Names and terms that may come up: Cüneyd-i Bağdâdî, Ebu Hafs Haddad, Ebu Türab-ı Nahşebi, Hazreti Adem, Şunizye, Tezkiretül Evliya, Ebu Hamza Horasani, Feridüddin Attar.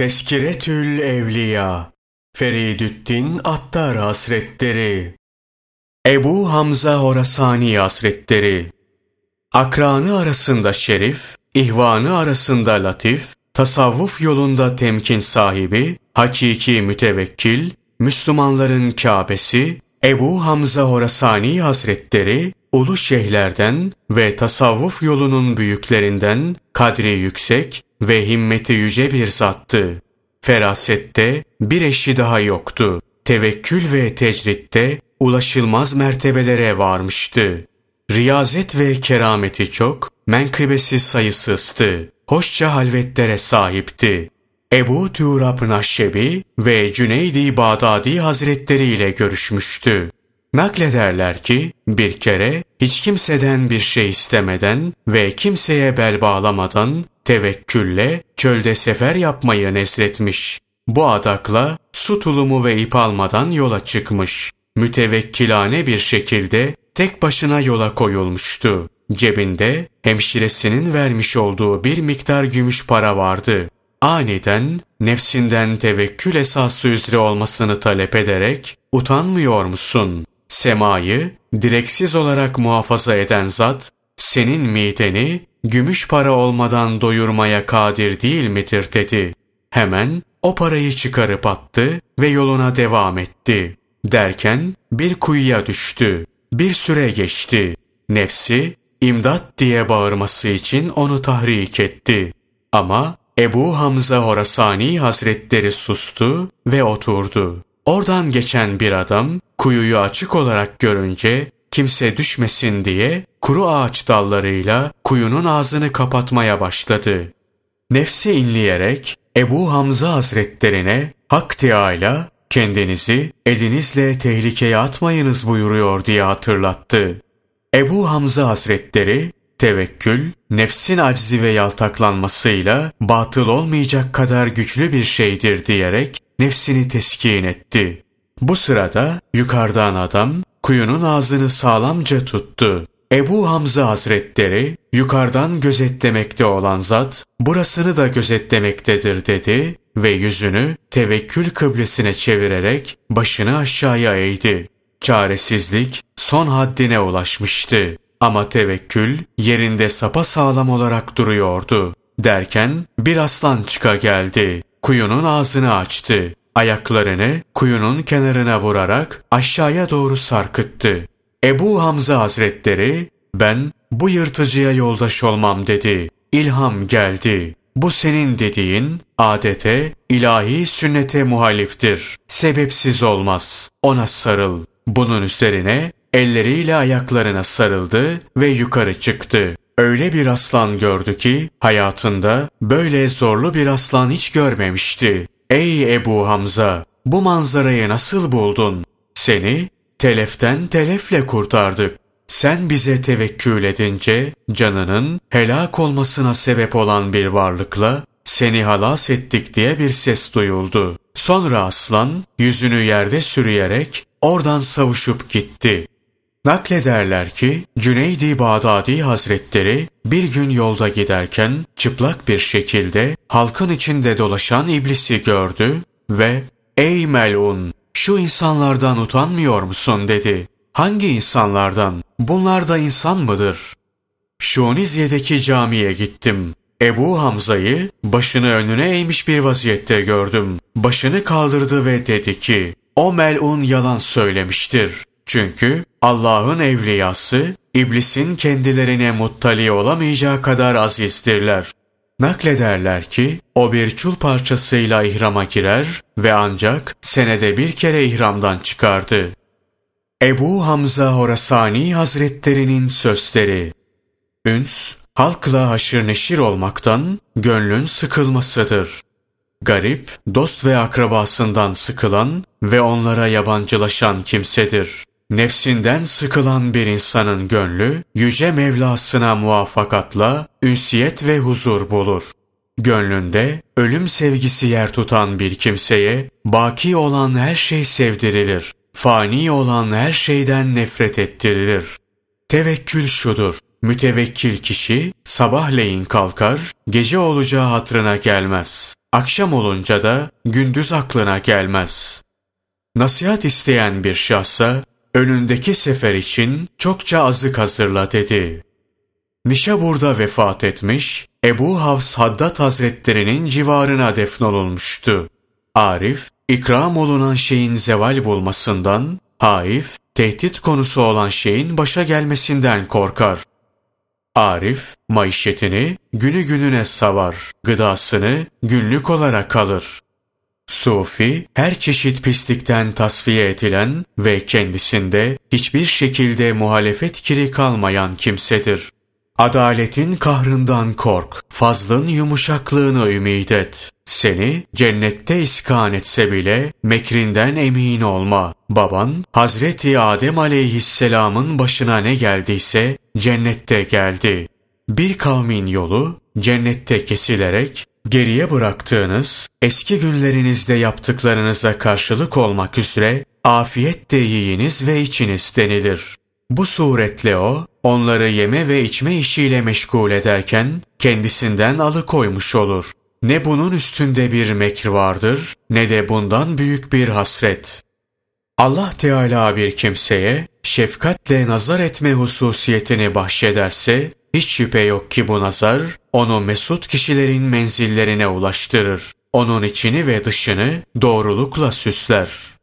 Tezkiretül Evliya Feridüddin Attar Hazretleri Ebu Hamza Horasani Hazretleri Akranı arasında şerif, ihvanı arasında latif, tasavvuf yolunda temkin sahibi, hakiki mütevekkil, Müslümanların Kâbesi, Ebu Hamza Horasani Hazretleri, ulu şeyhlerden ve tasavvuf yolunun büyüklerinden kadri yüksek ve himmeti yüce bir zattı. Ferasette bir eşi daha yoktu. Tevekkül ve tecritte ulaşılmaz mertebelere varmıştı. Riyazet ve kerameti çok, menkıbesi sayısızdı. Hoşça halvetlere sahipti. Ebu Türab-ı Nahşebi ve Cüneyd-i Bağdâdî Hazretleri ile görüşmüştü. Naklederler ki bir kere hiç kimseden bir şey istemeden ve kimseye bel bağlamadan tevekkülle çölde sefer yapmayı nezretmiş. Bu adakla su tulumu ve ip almadan yola çıkmış. Mütevekkilane bir şekilde tek başına yola koyulmuştu. Cebinde hemşiresinin vermiş olduğu bir miktar gümüş para vardı. Aniden nefsinden tevekkül esaslı üzere olmasını talep ederek utanmıyor musun? Semayı direksiz olarak muhafaza eden zat senin mideni gümüş para olmadan doyurmaya kadir değil midir dedi. Hemen o parayı çıkarıp attı ve yoluna devam etti. Derken bir kuyuya düştü. Bir süre geçti. Nefsi imdat diye bağırması için onu tahrik etti. Ama Ebu Hamza Horasani Hazretleri sustu ve oturdu. Oradan geçen bir adam kuyuyu açık olarak görünce kimse düşmesin diye kuru ağaç dallarıyla kuyunun ağzını kapatmaya başladı. Nefsi inleyerek Ebu Hamza Hazretlerine Hak Teâlâ kendinizi elinizle tehlikeye atmayınız buyuruyor diye hatırlattı. Ebu Hamza Hazretleri tevekkül, nefsin aczi ve yaltaklanmasıyla batıl olmayacak kadar güçlü bir şeydir diyerek nefsini teskin etti. Bu sırada yukarıdan adam kuyunun ağzını sağlamca tuttu. Ebu Hamza Hazretleri yukarıdan gözetlemekte olan zat burasını da gözetlemektedir dedi ve yüzünü tevekkül kıblesine çevirerek başını aşağıya eğdi. Çaresizlik son haddine ulaşmıştı. Ama tevekkül yerinde sapasağlam olarak duruyordu. Derken bir aslan çıka geldi. Kuyunun ağzını açtı. Ayaklarını kuyunun kenarına vurarak aşağıya doğru sarkıttı. Ebu Hamza Hazretleri ben bu yırtıcıya yoldaş olmam dedi. İlham geldi. Bu senin dediğin adete, ilahi sünnete muhaliftir. Sebepsiz olmaz. Ona sarıl. Bunun üzerine elleriyle ayaklarına sarıldı ve yukarı çıktı. Öyle bir aslan gördü ki hayatında böyle zorlu bir aslan hiç görmemişti. Ey Ebu Hamza, bu manzarayı nasıl buldun? Seni teleften telefle kurtardık. Sen bize tevekkül edince canının helak olmasına sebep olan bir varlıkla seni halas ettik diye bir ses duyuldu. Sonra aslan yüzünü yerde sürüyerek oradan savuşup gitti. Naklederler ki Cüneyd-i Bağdâdî Hazretleri bir gün yolda giderken çıplak bir şekilde halkın içinde dolaşan iblisi gördü ve ''Ey melun, şu insanlardan utanmıyor musun?'' dedi. ''Hangi insanlardan? Bunlar da insan mıdır?'' Şunizye'deki camiye gittim. Ebu Hamza'yı başını önüne eğmiş bir vaziyette gördüm. Başını kaldırdı ve dedi ki ''O melun yalan söylemiştir.'' Çünkü Allah'ın evliyası, iblisin kendilerine muttali olamayacağı kadar azizdirler. Naklederler ki, o bir çul parçasıyla ihrama girer ve ancak senede bir kere ihramdan çıkardı. Ebu Hamza Horasani Hazretlerinin sözleri Üns, halkla haşır neşir olmaktan gönlün sıkılmasıdır. Garip, dost ve akrabasından sıkılan ve onlara yabancılaşan kimsedir. Nefsinden sıkılan bir insanın gönlü, yüce Mevlasına muvafakatla ünsiyet ve huzur bulur. Gönlünde ölüm sevgisi yer tutan bir kimseye, baki olan her şey sevdirilir, fani olan her şeyden nefret ettirilir. Tevekkül şudur, mütevekkil kişi sabahleyin kalkar, gece olacağı hatırına gelmez. akşam olunca da gündüz aklına gelmez. Nasihat isteyen bir şahsa önündeki sefer için çokça azık hazırla dedi. Nişabur'da vefat etmiş, Ebu Hafs Haddad Hazretlerinin civarına defnolunmuştu. Arif, ikram olunan şeyin zeval bulmasından, haif, tehdit konusu olan şeyin başa gelmesinden korkar. Arif, maişetini günü gününe savar, gıdasını günlük olarak alır. Sufi, her çeşit pislikten tasfiye edilen ve kendisinde hiçbir şekilde muhalefet kiri kalmayan kimsedir. Adaletin kahrından kork, fazlın yumuşaklığını ümid et. Seni cennette iskan etse bile mekrinden emin olma. Baban, Hazreti Adem aleyhisselamın başına ne geldiyse cennette geldi. Bir kavmin yolu cennette kesilerek geriye bıraktığınız, eski günlerinizde yaptıklarınıza karşılık olmak üzere afiyetle yiyiniz ve içiniz denilir. Bu suretle o, onları yeme ve içme işiyle meşgul ederken kendisinden alıkoymuş olur. Ne bunun üstünde bir mekr vardır, ne de bundan büyük bir hasret. Allah Teala bir kimseye şefkatle nazar etme hususiyetini bahşederse, hiç şüphe yok ki bu nazar, onu mesut kişilerin menzillerine ulaştırır. Onun içini ve dışını doğrulukla süsler.